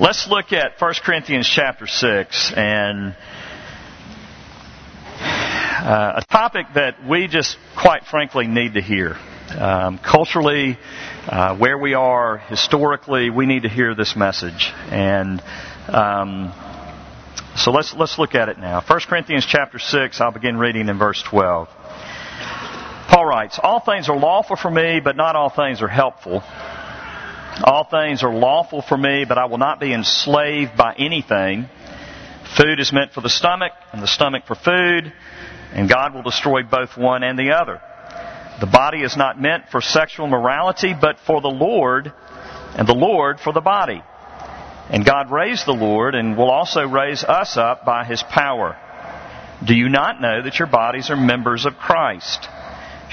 Let's look at 1 Corinthians chapter 6 and a topic that we just, quite frankly, need to hear. Culturally, where we are historically, we need to hear this message. And so let's look at it now. 1 Corinthians chapter 6, I'll begin reading in verse 12. Paul writes, "All things are lawful for me, but not all things are helpful. All things are lawful for me, but I will not be enslaved by anything. Food is meant for the stomach, and the stomach for food, and God will destroy both one and the other. The body is not meant for sexual morality, but for the Lord, and the Lord for the body. And God raised the Lord, and will also raise us up by His power. Do you not know that your bodies are members of Christ?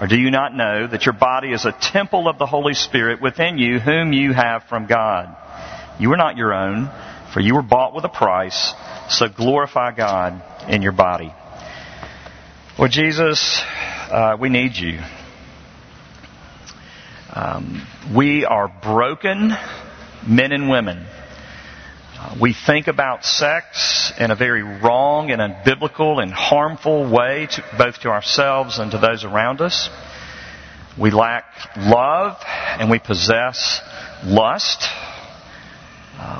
Or do you not know that your body is a temple of the Holy Spirit within you, whom you have from God? You are not your own, for you were bought with a price, so glorify God in your body." Well, Jesus, we need you. We are broken men and women. We think about sex in a very wrong and unbiblical and harmful way, both to ourselves and to those around us. We lack love and we possess lust.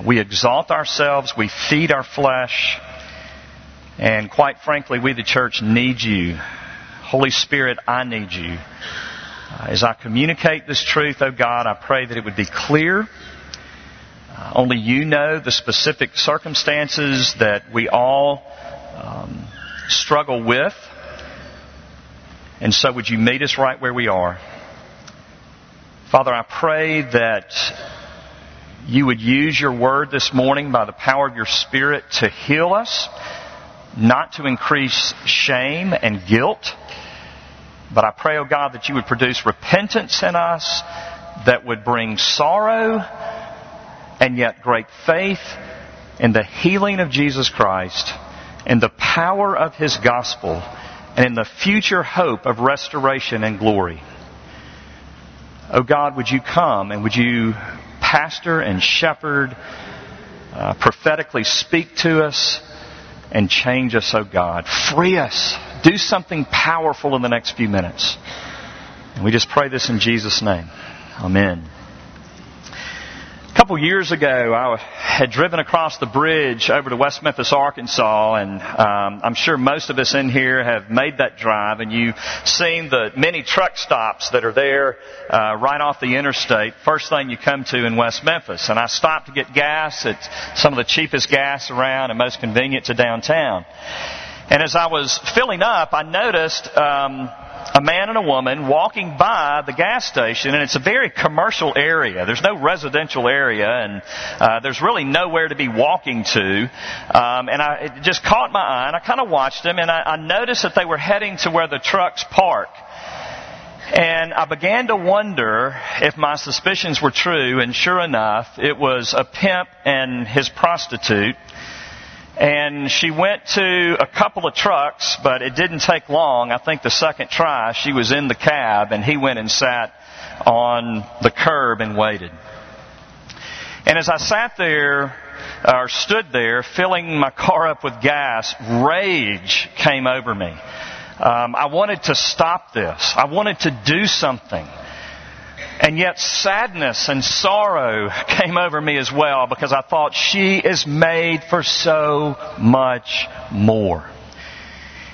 We exalt ourselves, we feed our flesh, and quite frankly, we the church need you. Holy Spirit, I need you. As I communicate this truth, oh God, I pray that it would be clear. Only you know the specific circumstances that we all struggle with. And so would you meet us right where we are? Father, I pray that you would use your word this morning by the power of your Spirit to heal us, not to increase shame and guilt. But I pray, oh God, that you would produce repentance in us that would bring sorrow and yet great faith in the healing of Jesus Christ, in the power of His gospel, and in the future hope of restoration and glory. Oh God, would you come and would you pastor and shepherd, prophetically speak to us and change us, oh God. Free us. Do something powerful in the next few minutes. And we just pray this in Jesus' name. Amen. A couple years ago, I had driven across the bridge over to West Memphis, Arkansas, and I'm sure most of us in here have made that drive, and you've seen the many truck stops that are there right off the interstate, first thing you come to in West Memphis. And I stopped to get gas at some of the cheapest gas around and most convenient to downtown. And as I was filling up, I noticed a man and a woman walking by the gas station, and it's a very commercial area. There's no residential area, and there's really nowhere to be walking to. And it just caught my eye, and I kind of watched them, and I noticed that they were heading to where the trucks park. And I began to wonder if my suspicions were true, and sure enough, it was a pimp and his prostitute. And she went to a couple of trucks, but it didn't take long. I think the second try, she was in the cab, and he went and sat on the curb and waited. And as I sat there, or stood there, filling my car up with gas, rage came over me. I wanted to stop this. I wanted to do something. And yet sadness and sorrow came over me as well, because I thought, she is made for so much more.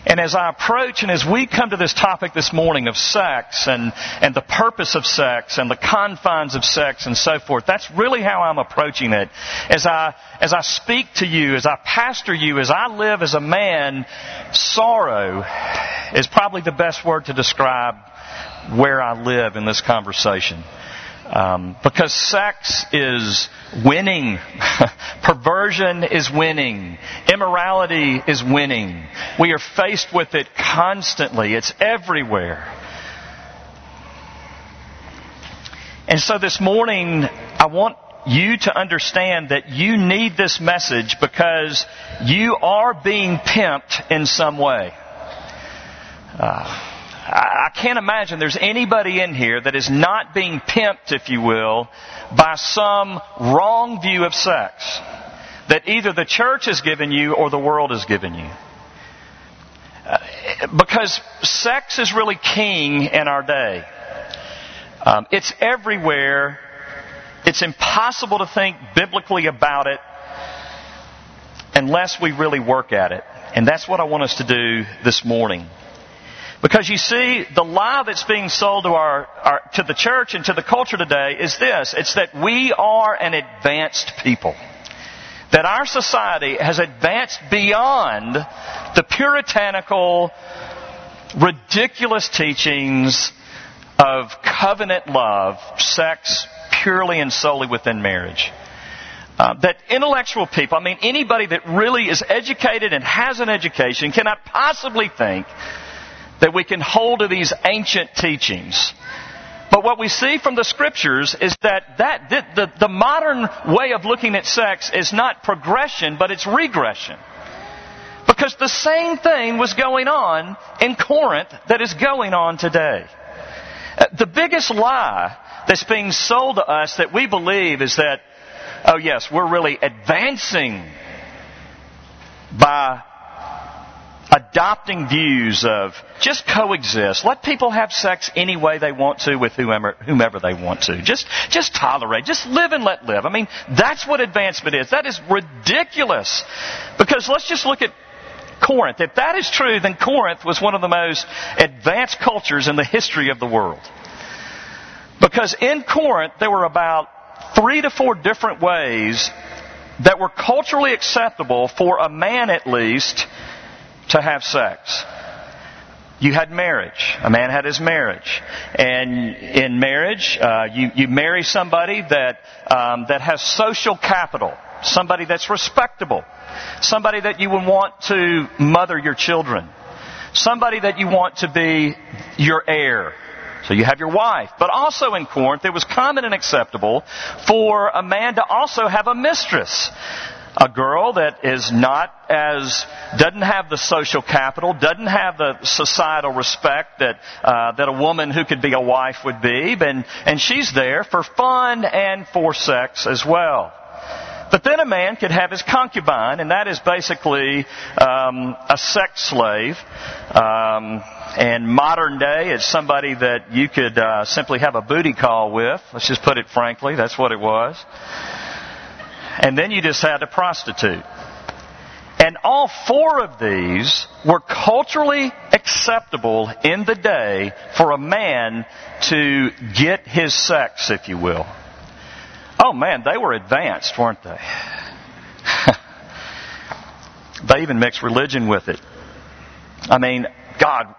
And as I approach and as we come to this topic this morning of sex and the purpose of sex and the confines of sex and so forth, that's really how I'm approaching it. As I speak to you, as I pastor you, as I live as a man, sorrow is probably the best word to describe where I live in this conversation. Because sex is winning Perversion is winning. Immorality is winning. We are faced with it constantly. It's everywhere. And so this morning, I want you to understand that you need this message because you are being pimped in some way. I can't imagine there's anybody in here that is not being pimped, if you will, by some wrong view of sex that either the church has given you or the world has given you. Because sex is really king in our day. It's everywhere. It's impossible to think biblically about it unless we really work at it. And that's what I want us to do this morning. Because you see, the lie that's being sold to to the church and to the culture today is this. It's that we are an advanced people. That our society has advanced beyond the puritanical, ridiculous teachings of covenant love, sex purely and solely within marriage. That intellectual people, anybody that really is educated and has an education cannot possibly think that we can hold to these ancient teachings. But what we see from the Scriptures is that the modern way of looking at sex is not progression, but it's regression. Because the same thing was going on in Corinth that is going on today. The biggest lie that's being sold to us that we believe is that, oh yes, we're really advancing by adopting views of just coexist. Let people have sex any way they want to with whomever they want to. Just tolerate. Just live and let live. That's what advancement is. That is ridiculous. Because let's just look at Corinth. If that is true, then Corinth was one of the most advanced cultures in the history of the world. Because in Corinth, there were about 3 to 4 different ways that were culturally acceptable for a man at least to have sex. You had marriage. A man had his marriage. And in marriage, you marry somebody that has social capital. Somebody that's respectable. Somebody that you would want to mother your children. Somebody that you want to be your heir. So you have your wife. But also in Corinth, it was common and acceptable for a man to also have a mistress. A girl that is doesn't have the social capital, doesn't have the societal respect that a woman who could be a wife would be, and she's there for fun and for sex as well. But then a man could have his concubine, and that is basically a sex slave. And modern day, it's somebody that you could simply have a booty call with. Let's just put it frankly, that's what it was. And then you just had a prostitute. And all 4 of these were culturally acceptable in the day for a man to get his sex, if you will. Oh man, they were advanced, weren't they? They even mixed religion with it.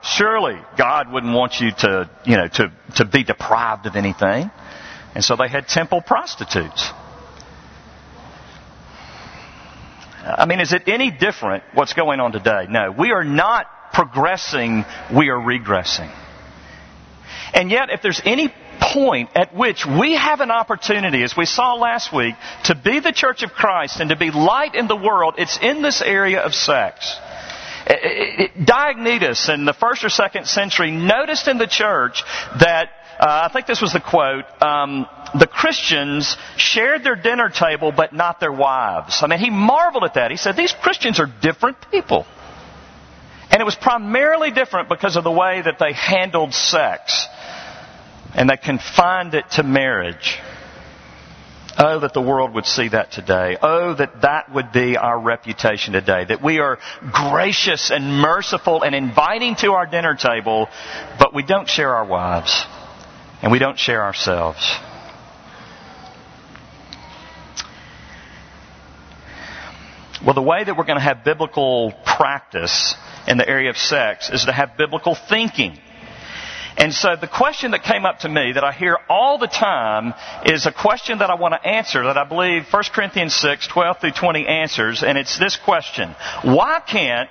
Surely God wouldn't want you to be deprived of anything. And so they had temple prostitutes. Is it any different what's going on today? No, we are not progressing, we are regressing. And yet, if there's any point at which we have an opportunity, as we saw last week, to be the church of Christ and to be light in the world, it's in this area of sex. Diognetus in the 1st or 2nd century noticed in the church that I think this was the quote, the Christians shared their dinner table but not their wives. He marveled at that. He said, these Christians are different people. And it was primarily different because of the way that they handled sex. And they confined it to marriage. Oh, that the world would see that today. Oh, that would be our reputation today. That we are gracious and merciful and inviting to our dinner table, but we don't share our wives. And we don't share ourselves. Well, the way that we're going to have biblical practice in the area of sex is to have biblical thinking. And so the question that came up to me that I hear all the time is a question that I want to answer that I believe 1 Corinthians 6, 12 through 20 answers. And it's this question. Why can't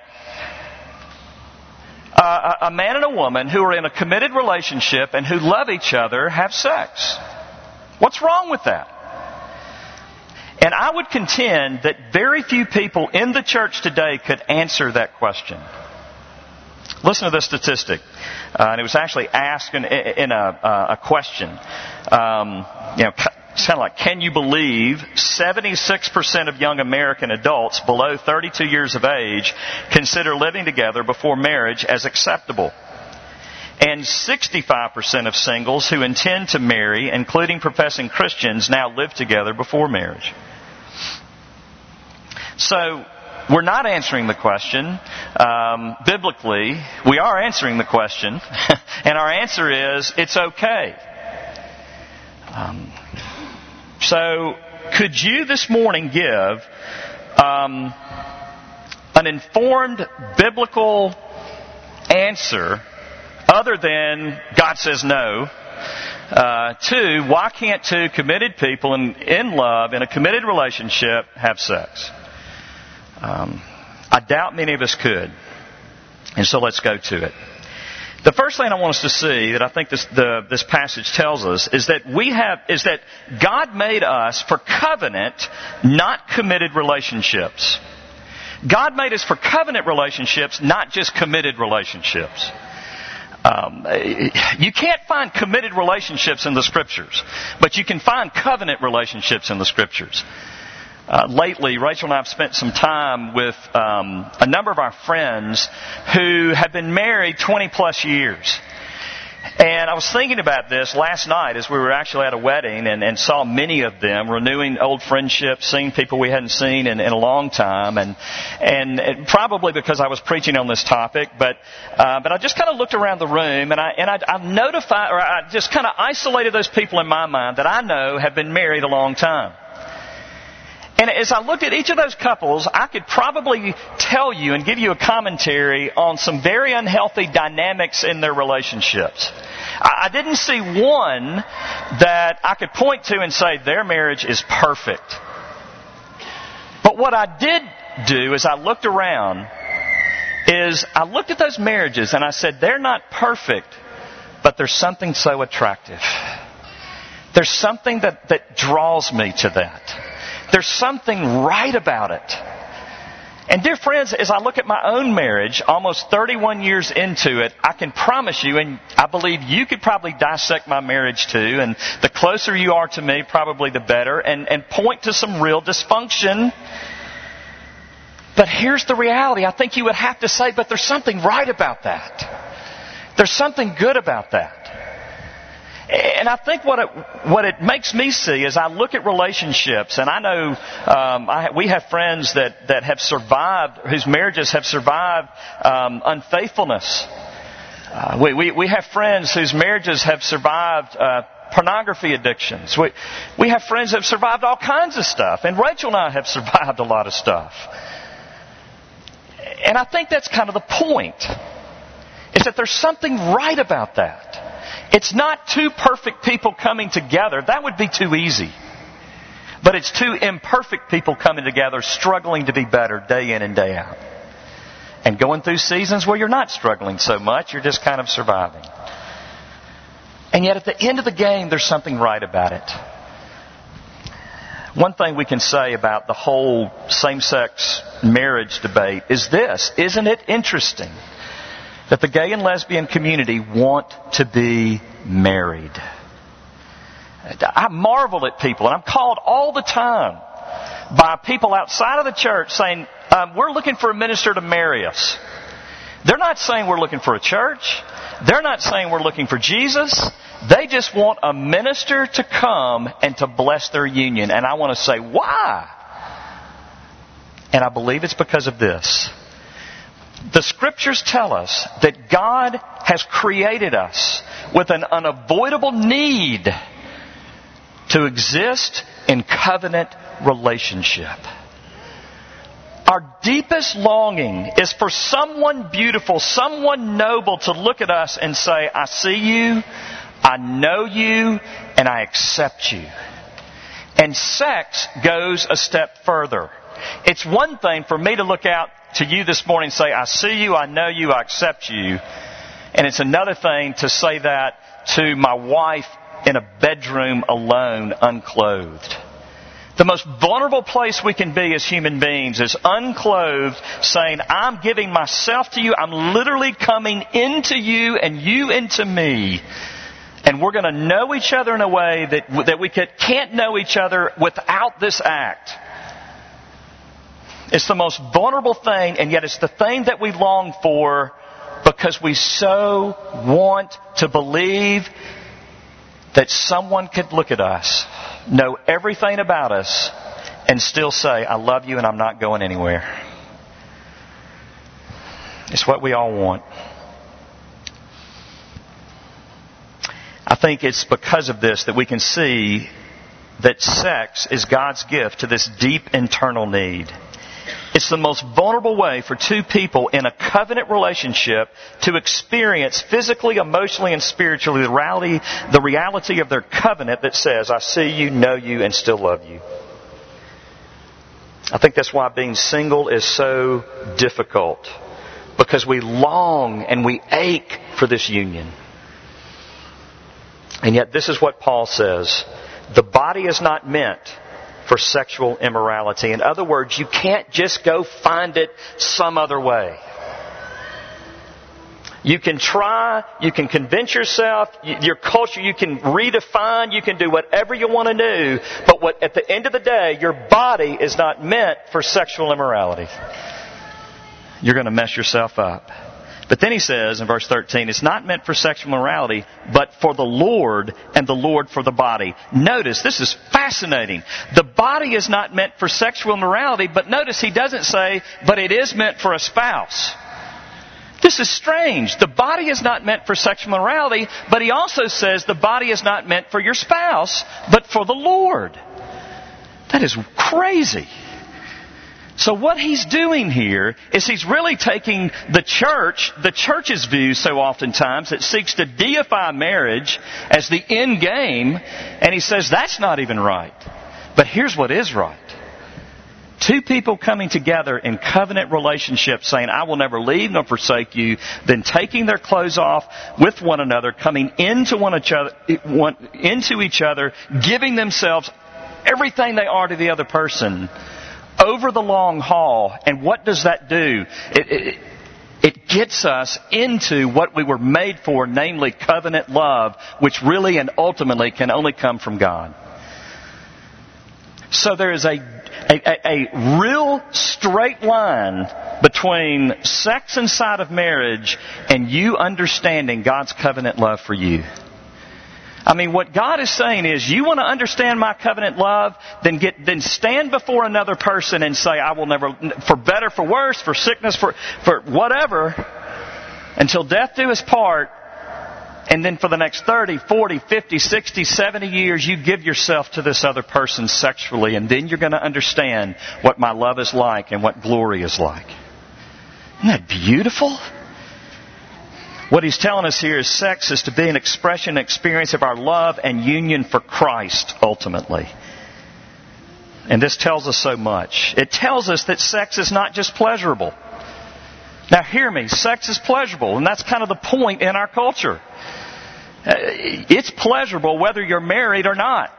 a man and a woman who are in a committed relationship and who love each other have sex? What's wrong with that? And I would contend that very few people in the church today could answer that question. Listen to this statistic. And it was actually asked in a question. Sound like, can you believe 76% of young American adults below 32 years of age consider living together before marriage as acceptable? And 65% of singles who intend to marry, including professing Christians, now live together before marriage. So, we're not answering the question. Biblically, we are answering the question. And our answer is, it's okay. So, could you this morning give an informed biblical answer other than God says no to why can't two committed people in love, in a committed relationship, have sex? I doubt many of us could. And so let's go to it. The first thing I want us to see that I think this passage tells us is that that God made us for covenant, not committed relationships. God made us for covenant relationships, not just committed relationships. You can't find committed relationships in the Scriptures, but you can find covenant relationships in the Scriptures. Lately, Rachel and I have spent some time with a number of our friends who have been married 20-plus years. And I was thinking about this last night as we were actually at a wedding and saw many of them, renewing old friendships, seeing people we hadn't seen in a long time. And probably because I was preaching on this topic, but I just kind of looked around the room and I just kind of isolated those people in my mind that I know have been married a long time. And as I looked at each of those couples, I could probably tell you and give you a commentary on some very unhealthy dynamics in their relationships. I didn't see one that I could point to and say their marriage is perfect. But what I did do as I looked around is I looked at those marriages and I said, they're not perfect, but there's something so attractive. There's something that draws me to that. There's something right about it. And dear friends, as I look at my own marriage, almost 31 years into it, I can promise you, and I believe you could probably dissect my marriage too, and the closer you are to me, probably the better, and point to some real dysfunction. But here's the reality. I think you would have to say, but there's something right about that. There's something good about that. And I think what it makes me see is I look at relationships, and I know we have friends that have survived, whose marriages have survived unfaithfulness. We have friends whose marriages have survived pornography addictions. We have friends that have survived all kinds of stuff, and Rachel and I have survived a lot of stuff. And I think that's kind of the point, is that there's something right about that. It's not two perfect people coming together. That would be too easy. But it's two imperfect people coming together, struggling to be better day in and day out. And going through seasons where you're not struggling so much, you're just kind of surviving. And yet at the end of the game, there's something right about it. One thing we can say about the whole same-sex marriage debate is this. Isn't it interesting that the gay and lesbian community want to be married? I marvel at people, and I'm called all the time by people outside of the church saying, we're looking for a minister to marry us. They're not saying we're looking for a church. They're not saying we're looking for Jesus. They just want a minister to come and to bless their union. And I want to say, why? And I believe it's because of this. The Scriptures tell us that God has created us with an unavoidable need to exist in covenant relationship. Our deepest longing is for someone beautiful, someone noble to look at us and say, I see you, I know you, and I accept you. And sex goes a step further. It's one thing for me to look out to you this morning and say, I see you, I know you, I accept you. And it's another thing to say that to my wife in a bedroom alone, unclothed. The most vulnerable place we can be as human beings is unclothed, saying, I'm giving myself to you. I'm literally coming into you and you into me. And we're going to know each other in a way that we can't know each other without this act. It's the most vulnerable thing, and yet it's the thing that we long for because we so want to believe that someone could look at us, know everything about us, and still say, I love you and I'm not going anywhere. It's what we all want. I think it's because of this that we can see that sex is God's gift to this deep internal need. It's the most vulnerable way for two people in a covenant relationship to experience physically, emotionally, and spiritually the reality of their covenant that says, I see you, know you, and still love you. I think that's why being single is so difficult, because we long and we ache for this union. And yet this is what Paul says. The body is not meant for sexual immorality. In other words, you can't just go find it some other way. You can try, you can convince yourself, your culture, you can redefine, you can do whatever you want to do, but at the end of the day, your body is not meant for sexual immorality. You're going to mess yourself up. But then he says in verse 13, it's not meant for sexual immorality, but for the Lord, and the Lord for the body. Notice, this is fascinating. The body is not meant for sexual immorality, but notice he doesn't say, but it is meant for a spouse. This is strange. The body is not meant for sexual immorality, but he also says the body is not meant for your spouse, but for the Lord. That is crazy. So what he's doing here is he's really taking the church's view so oftentimes that seeks to deify marriage as the end game, and he says that's not even right. But here's what is right. Two people coming together in covenant relationship saying, I will never leave nor forsake you, then taking their clothes off with one another, coming into each other, giving themselves everything they are to the other person, over the long haul. And what does that do? It gets us into what we were made for, namely covenant love, which really and ultimately can only come from God. So there is a real straight line between sex inside of marriage and you understanding God's covenant love for you. I mean, what God is saying is, you want to understand my covenant love, then stand before another person and say, I will never, for better, for worse, for sickness, for whatever, until death do us part, and then for the next 30, 40, 50, 60, 70 years, you give yourself to this other person sexually, and then you're going to understand what my love is like and what glory is like. Isn't that beautiful? What he's telling us here is sex is to be an expression, an experience of our love and union for Christ, ultimately. And this tells us so much. It tells us that sex is not just pleasurable. Now hear me, sex is pleasurable, and that's kind of the point in our culture. It's pleasurable whether you're married or not.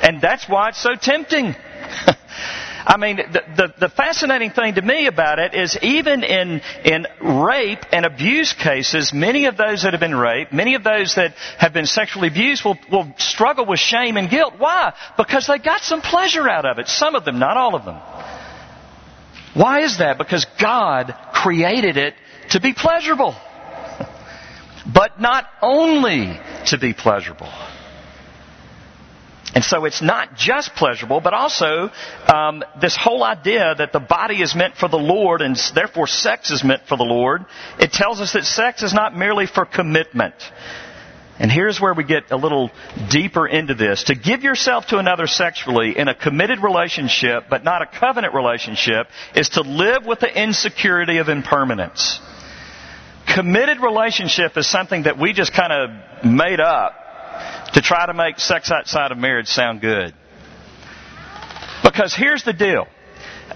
And that's why it's so tempting. I mean, the fascinating thing to me about it is even in rape and abuse cases, many of those that have been raped, many of those that have been sexually abused will struggle with shame and guilt. Why? Because they got some pleasure out of it. Some of them, not all of them. Why is that? Because God created it to be pleasurable. But not only to be pleasurable. And so it's not just pleasurable, but also this whole idea that the body is meant for the Lord and therefore sex is meant for the Lord. It tells us that sex is not merely for commitment. And here's where we get a little deeper into this. To give yourself to another sexually in a committed relationship, but not a covenant relationship, is to live with the insecurity of impermanence. Committed relationship is something that we just kind of made up to try to make sex outside of marriage sound good. Because here's the deal.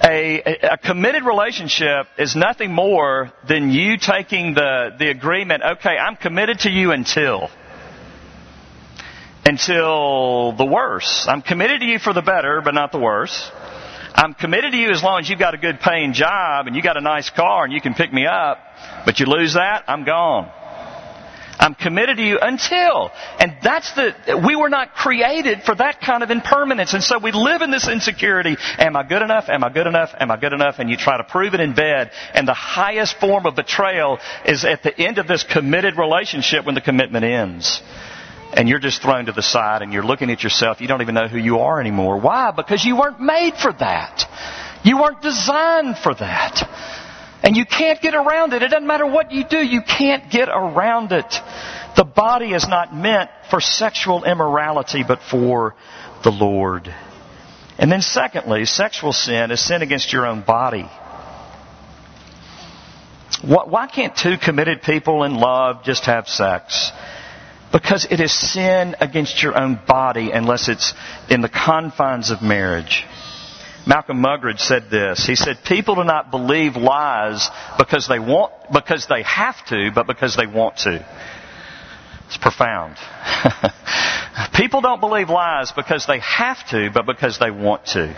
A committed relationship is nothing more than you taking the agreement, okay, I'm committed to you until the worse. I'm committed to you for the better, but not the worse. I'm committed to you as long as you've got a good paying job and you got a nice car and you can pick me up, but you lose that, I'm gone. I'm committed to you until. And we were not created for that kind of impermanence. And so we live in this insecurity. Am I good enough? Am I good enough? Am I good enough? And you try to prove it in bed. And the highest form of betrayal is at the end of this committed relationship when the commitment ends. And you're just thrown to the side and you're looking at yourself. You don't even know who you are anymore. Why? Because you weren't made for that. You weren't designed for that. And you can't get around it. It doesn't matter what you do. You can't get around it. The body is not meant for sexual immorality, but for the Lord. And then secondly, sexual sin is sin against your own body. Why can't two committed people in love just have sex? Because it is sin against your own body unless it's in the confines of marriage. Malcolm Muggeridge said this. He said, people do not believe lies because they have to, but because they want to. It's profound. People don't believe lies because they have to, but because they want to.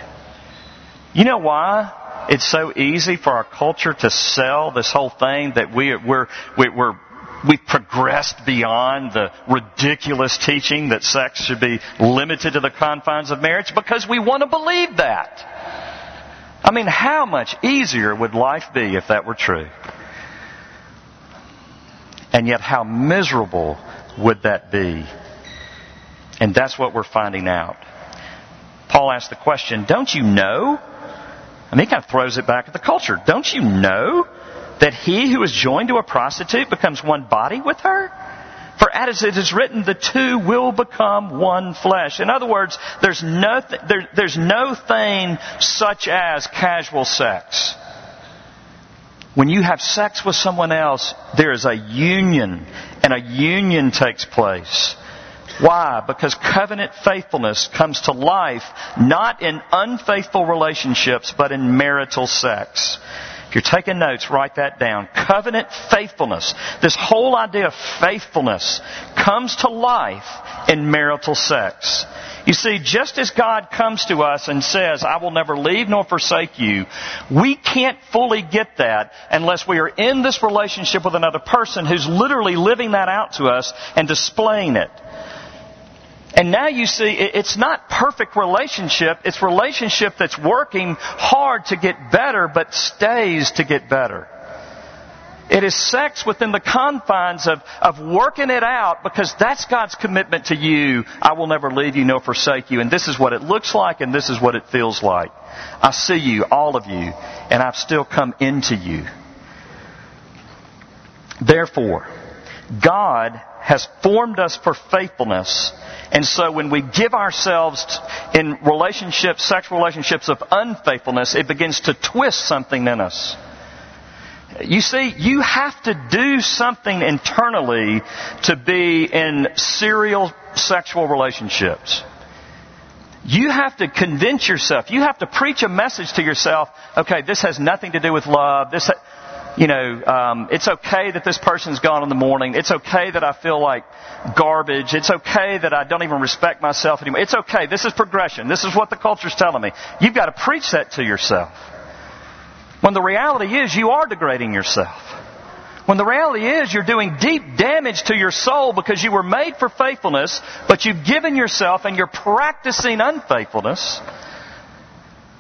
You know why? It's so easy for our culture to sell this whole thing that we've progressed beyond the ridiculous teaching that sex should be limited to the confines of marriage because we want to believe that. I mean, how much easier would life be if that were true? And yet, how miserable would that be? And that's what we're finding out. Paul asked the question, don't you know? I mean, he kind of throws it back at the culture. Don't you know that he who is joined to a prostitute becomes one body with her? For as it is written, the two will become one flesh. In other words, there's no thing such as casual sex. When you have sex with someone else, there is a union, and a union takes place. Why? Because covenant faithfulness comes to life not in unfaithful relationships, but in marital sex. If you're taking notes, write that down. Covenant faithfulness. This whole idea of faithfulness comes to life in marital sex. You see, just as God comes to us and says, I will never leave nor forsake you, we can't fully get that unless we are in this relationship with another person who's literally living that out to us and displaying it. And now you see, it's not perfect relationship. It's relationship that's working hard to get better, but stays to get better. It is sex within the confines of working it out because that's God's commitment to you. I will never leave you nor forsake you. And this is what it looks like and this is what it feels like. I see you, all of you, and I've still come into you. Therefore, God has formed us for faithfulness. And so when we give ourselves in relationships, sexual relationships of unfaithfulness, it begins to twist something in us. You see, you have to do something internally to be in serial sexual relationships. You have to convince yourself. You have to preach a message to yourself. Okay, this has nothing to do with love. It's okay that this person's gone in the morning. It's okay that I feel like garbage. It's okay that I don't even respect myself anymore. It's okay. This is progression. This is what the culture's telling me. You've got to preach that to yourself. When the reality is you are degrading yourself. When the reality is you're doing deep damage to your soul because you were made for faithfulness, but you've given yourself and you're practicing unfaithfulness.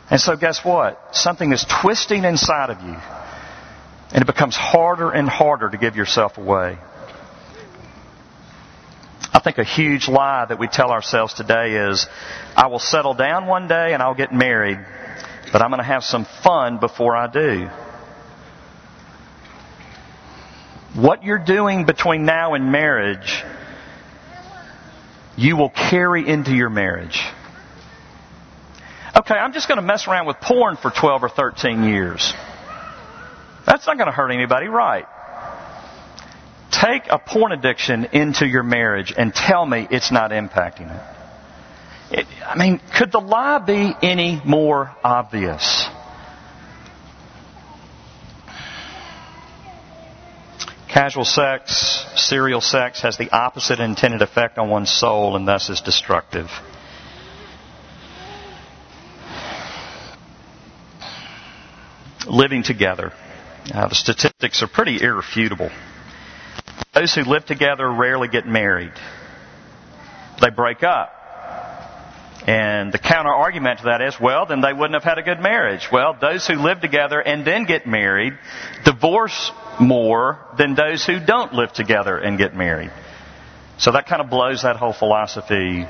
And so guess what? Something is twisting inside of you. And it becomes harder and harder to give yourself away. I think a huge lie that we tell ourselves today is, I will settle down one day and I'll get married, but I'm going to have some fun before I do. What you're doing between now and marriage you will carry into your marriage. Okay, I'm just going to mess around with porn for 12 or 13 years. That's not going to hurt anybody, right? Take a porn addiction into your marriage and tell me it's not impacting it. Could the lie be any more obvious? Casual sex, serial sex has the opposite intended effect on one's soul and thus is destructive. Living together. The statistics are pretty irrefutable. Those who live together rarely get married. They break up. And the counter-argument to that is, well, then they wouldn't have had a good marriage. Well, those who live together and then get married divorce more than those who don't live together and get married. So that kind of blows that whole philosophy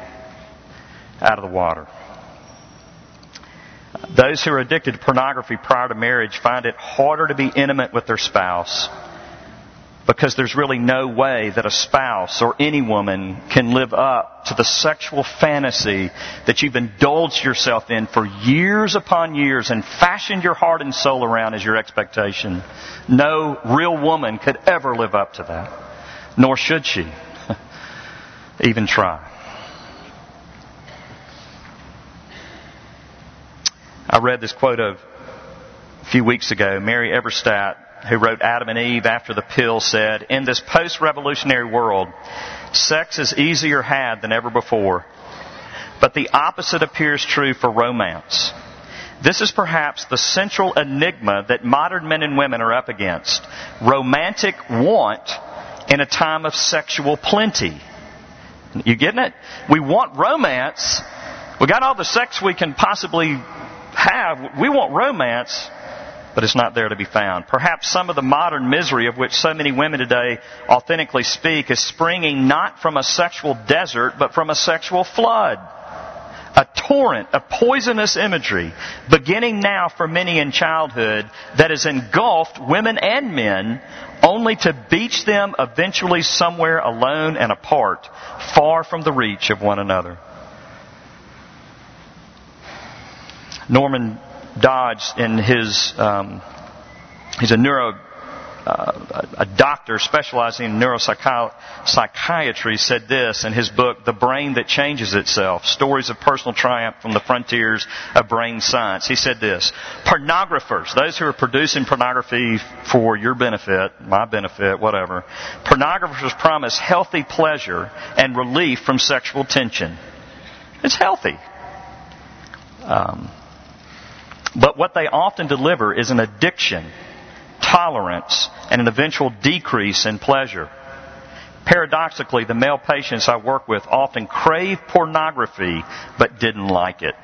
out of the water. Those who are addicted to pornography prior to marriage find it harder to be intimate with their spouse because there's really no way that a spouse or any woman can live up to the sexual fantasy that you've indulged yourself in for years upon years and fashioned your heart and soul around as your expectation. No real woman could ever live up to that, nor should she even try. I read this quote a few weeks ago. Mary Eberstadt, who wrote Adam and Eve after the pill, said, "In this post-revolutionary world, sex is easier had than ever before. But the opposite appears true for romance. This is perhaps the central enigma that modern men and women are up against. Romantic want in a time of sexual plenty." You getting it? We want romance. We got all the sex we can possibly have. We want romance, but it's not there to be found. Perhaps some of the modern misery of which so many women today authentically speak is springing not from a sexual desert, but from a sexual flood. A torrent of poisonous imagery, beginning now for many in childhood, that has engulfed women and men, only to beach them eventually somewhere alone and apart, far from the reach of one another. Norman Dodge, in his he's a doctor specializing in neuropsychiatry, said this in his book, "The Brain That Changes Itself: Stories of Personal Triumph from the Frontiers of Brain Science." He said this: "Pornographers, those who are producing pornography for your benefit, my benefit, whatever, pornographers promise healthy pleasure and relief from sexual tension. It's healthy." But what they often deliver is an addiction, tolerance, and an eventual decrease in pleasure. Paradoxically, the male patients I work with often crave pornography but didn't like it.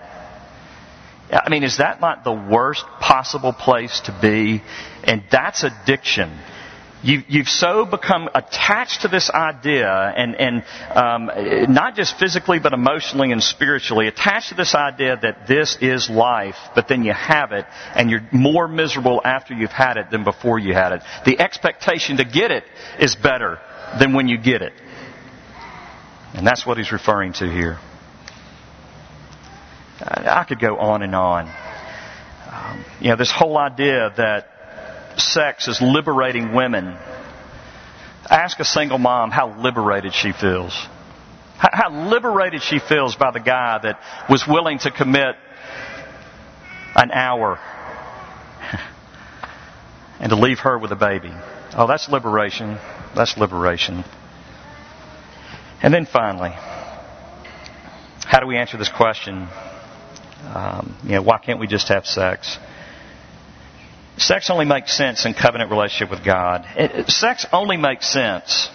Is that not the worst possible place to be? And that's addiction. You've so become attached to this idea and not just physically but emotionally and spiritually attached to this idea that this is life, but then you have it and you're more miserable after you've had it than before you had it. The expectation to get it is better than when you get it. And that's what he's referring to here. I could go on and on. This whole idea that sex is liberating women. Ask a single mom how liberated she feels. How liberated she feels by the guy that was willing to commit an hour and to leave her with a baby. Oh, that's liberation. That's liberation. And then finally, how do we answer this question? Why can't we just have sex? Sex only makes sense in covenant relationship with God. Sex only makes sense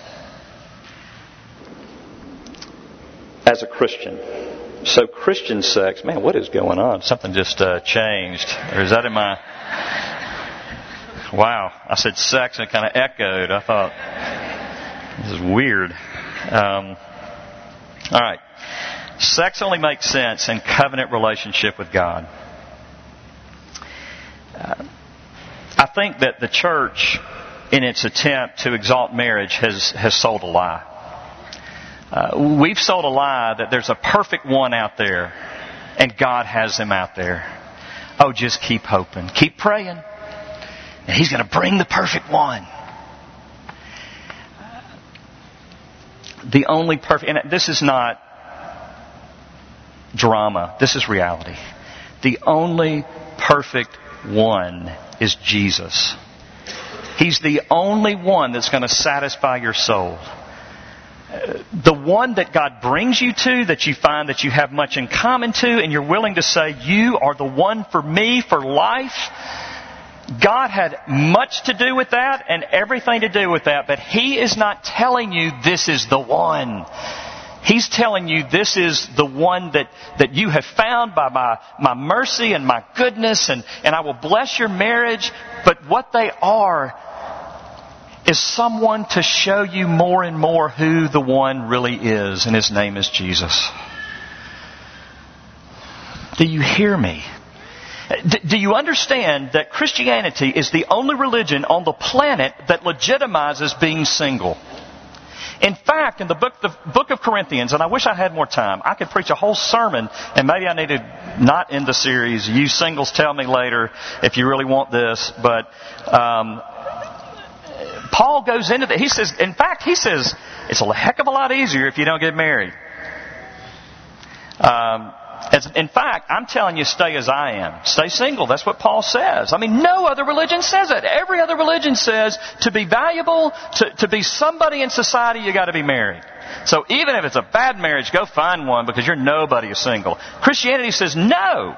as a Christian. So Christian sex, man, what is going on? Something just changed. Or is that in my... Wow. I said sex and it kind of echoed. I thought, this is weird. All right. Sex only makes sense in covenant relationship with God. I think that the church, in its attempt to exalt marriage, has sold a lie. We've sold a lie that there's a perfect one out there, and God has him out there. Oh, just keep hoping. Keep praying. And He's going to bring the perfect one. The only perfect... And this is not drama. This is reality. The only perfect one is Jesus. He's the only one that's going to satisfy your soul. The one that God brings you to, that you find that you have much in common to, and you're willing to say, you are the one for me for life. God had much to do with that and everything to do with that, but He is not telling you this is the one. He's telling you this is the one that you have found by my mercy and my goodness, and I will bless your marriage. But what they are is someone to show you more and more who the one really is, and His name is Jesus. Do you hear me? Do you understand that Christianity is the only religion on the planet that legitimizes being single? In fact, in the book of Corinthians, and I wish I had more time, I could preach a whole sermon, and maybe I need to not end the series. You singles tell me later if you really want this, but Paul goes into that. He says, it's a heck of a lot easier if you don't get married. In fact, I'm telling you, stay as I am. Stay single. That's what Paul says. I mean, no other religion says it. Every other religion says to be valuable, to be somebody in society, you got to be married. So even if it's a bad marriage, go find one because you're nobody is single. Christianity says no.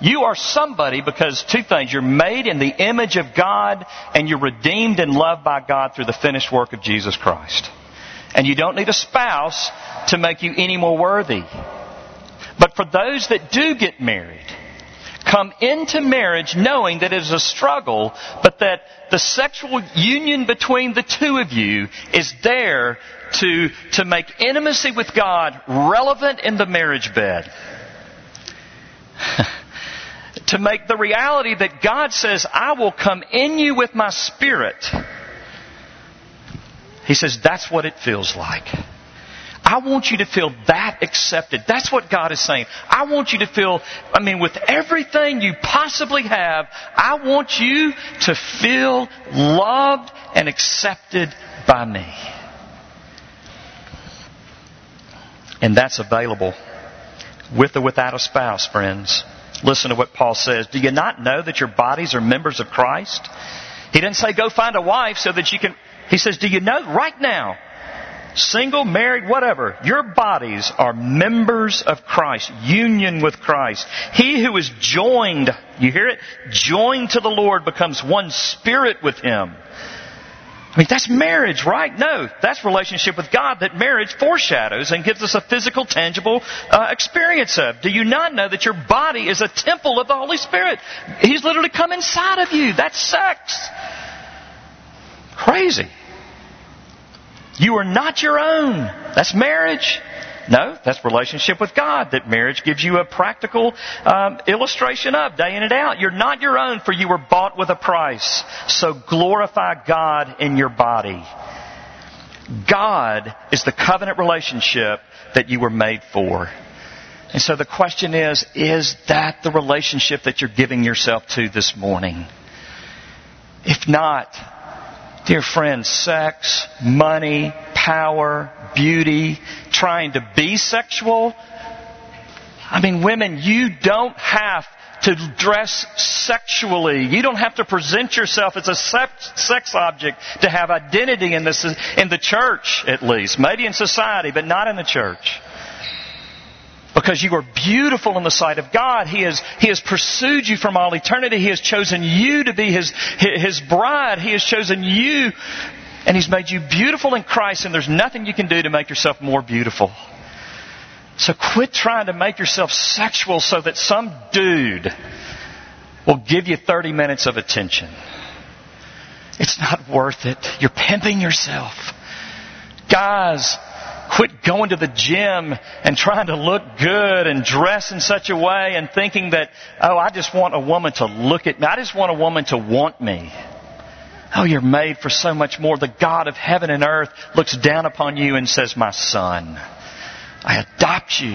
You are somebody because two things. You're made in the image of God and you're redeemed and loved by God through the finished work of Jesus Christ. And you don't need a spouse to make you any more worthy. But for those that do get married, come into marriage knowing that it is a struggle, but that the sexual union between the two of you is there to make intimacy with God relevant in the marriage bed. To make the reality that God says, I will come in you with my Spirit. He says, that's what it feels like. I want you to feel that accepted. That's what God is saying. I want you to feel, with everything you possibly have, I want you to feel loved and accepted by me. And that's available with or without a spouse, friends. Listen to what Paul says. Do you not know that your bodies are members of Christ? He didn't say, go find a wife so that you can... He says, do you know right now? Single, married, whatever. Your bodies are members of Christ. Union with Christ. He who is joined, you hear it? Joined to the Lord becomes one spirit with Him. That's marriage, right? No, that's relationship with God that marriage foreshadows and gives us a physical, tangible experience of. Do you not know that your body is a temple of the Holy Spirit? He's literally come inside of you. That's sex. Crazy. You are not your own. That's marriage. No, that's relationship with God that marriage gives you a practical illustration of day in and out. You're not your own, for you were bought with a price. So glorify God in your body. God is the covenant relationship that you were made for. And so the question is that the relationship that you're giving yourself to this morning? If not... Dear friends, sex, money, power, beauty, trying to be sexual. Women, you don't have to dress sexually. You don't have to present yourself as a sex object to have identity in the church, at least. Maybe in society, but not in the church. Because you are beautiful in the sight of God. He has pursued you from all eternity. He has chosen you to be His bride. He has chosen you. And He's made you beautiful in Christ. And there's nothing you can do to make yourself more beautiful. So quit trying to make yourself sexual so that some dude will give you 30 minutes of attention. It's not worth it. You're pimping yourself. Guys... Quit going to the gym and trying to look good and dress in such a way and thinking that, I just want a woman to look at me. I just want a woman to want me. Oh, you're made for so much more. The God of heaven and earth looks down upon you and says, my son, I adopt you.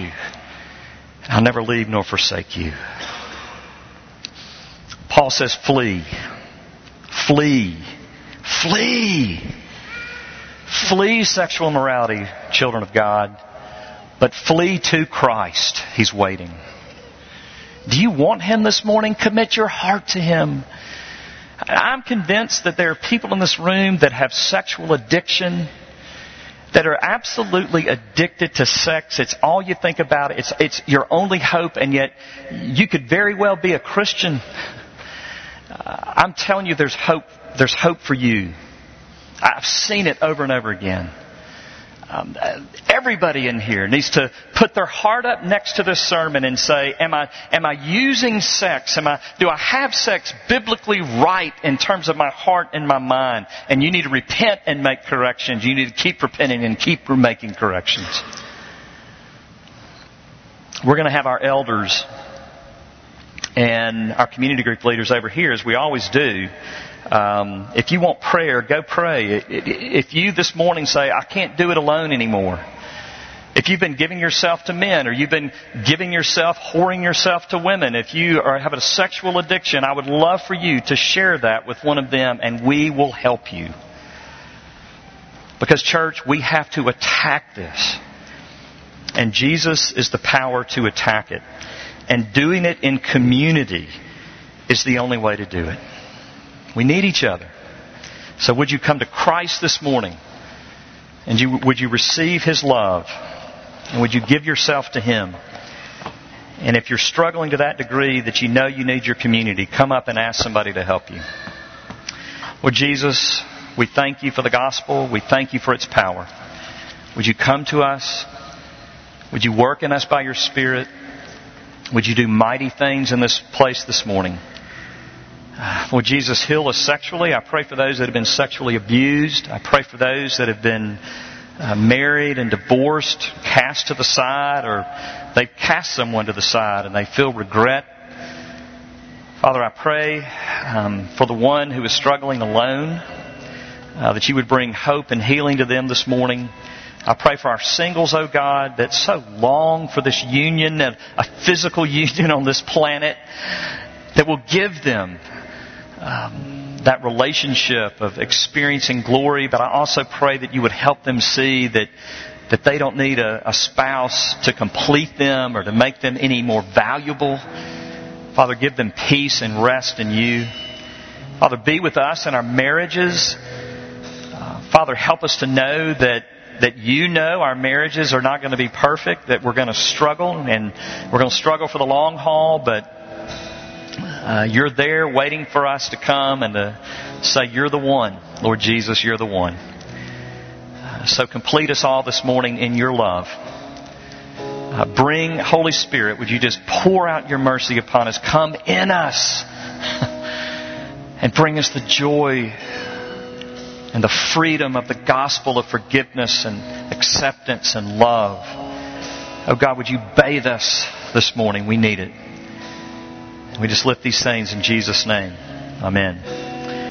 And I'll never leave nor forsake you. Paul says, flee. Flee. Flee. Flee sexual immorality, children of God. But flee to Christ. He's waiting. Do you want Him this morning? Commit your heart to Him. I'm convinced that there are people in this room that have sexual addiction, that are absolutely addicted to sex. It's all you think about. It's your only hope, and yet you could very well be a Christian. I'm telling you, there's hope. There's hope for you. I've seen it over and over again. Everybody in here needs to put their heart up next to this sermon and say, am I using sex? Do I have sex biblically right in terms of my heart and my mind? And you need to repent and make corrections. You need to keep repenting and keep making corrections. We're going to have our elders and our community group leaders over here, as we always do. If you want prayer, go pray. If you this morning say, I can't do it alone anymore. If you've been giving yourself to men, or you've been giving yourself, whoring yourself to women, if you are having a sexual addiction, I would love for you to share that with one of them, and we will help you. Because, church, we have to attack this. And Jesus is the power to attack it. And doing it in community is the only way to do it. We need each other. So would you come to Christ this morning? And would you receive His love? And would you give yourself to Him? And if you're struggling to that degree that you know you need your community, come up and ask somebody to help you. Well, Jesus, we thank You for the gospel. We thank You for its power. Would You come to us? Would You work in us by Your Spirit? Would You do mighty things in this place this morning? Lord Jesus, heal us sexually. I pray for those that have been sexually abused. I pray for those that have been married and divorced, cast to the side, or they've cast someone to the side and they feel regret. Father, I pray for the one who is struggling alone, that You would bring hope and healing to them this morning. I pray for our singles, oh God, that so long for this union, a physical union on this planet, that will give them that relationship of experiencing glory. But I also pray that You would help them see that they don't need a spouse to complete them or to make them any more valuable. Father, give them peace and rest in You. Father, be with us in our marriages. Father, help us to know that You know our marriages are not going to be perfect, that we're going to struggle, and we're going to struggle for the long haul, but You're there waiting for us to come and to say, You're the one. Lord Jesus, You're the one. So complete us all this morning in Your love. Bring Holy Spirit. Would You just pour out Your mercy upon us? Come in us and bring us the joy and the freedom of the gospel of forgiveness and acceptance and love. Oh God, would You bathe us this morning? We need it. We just lift these things in Jesus' name. Amen.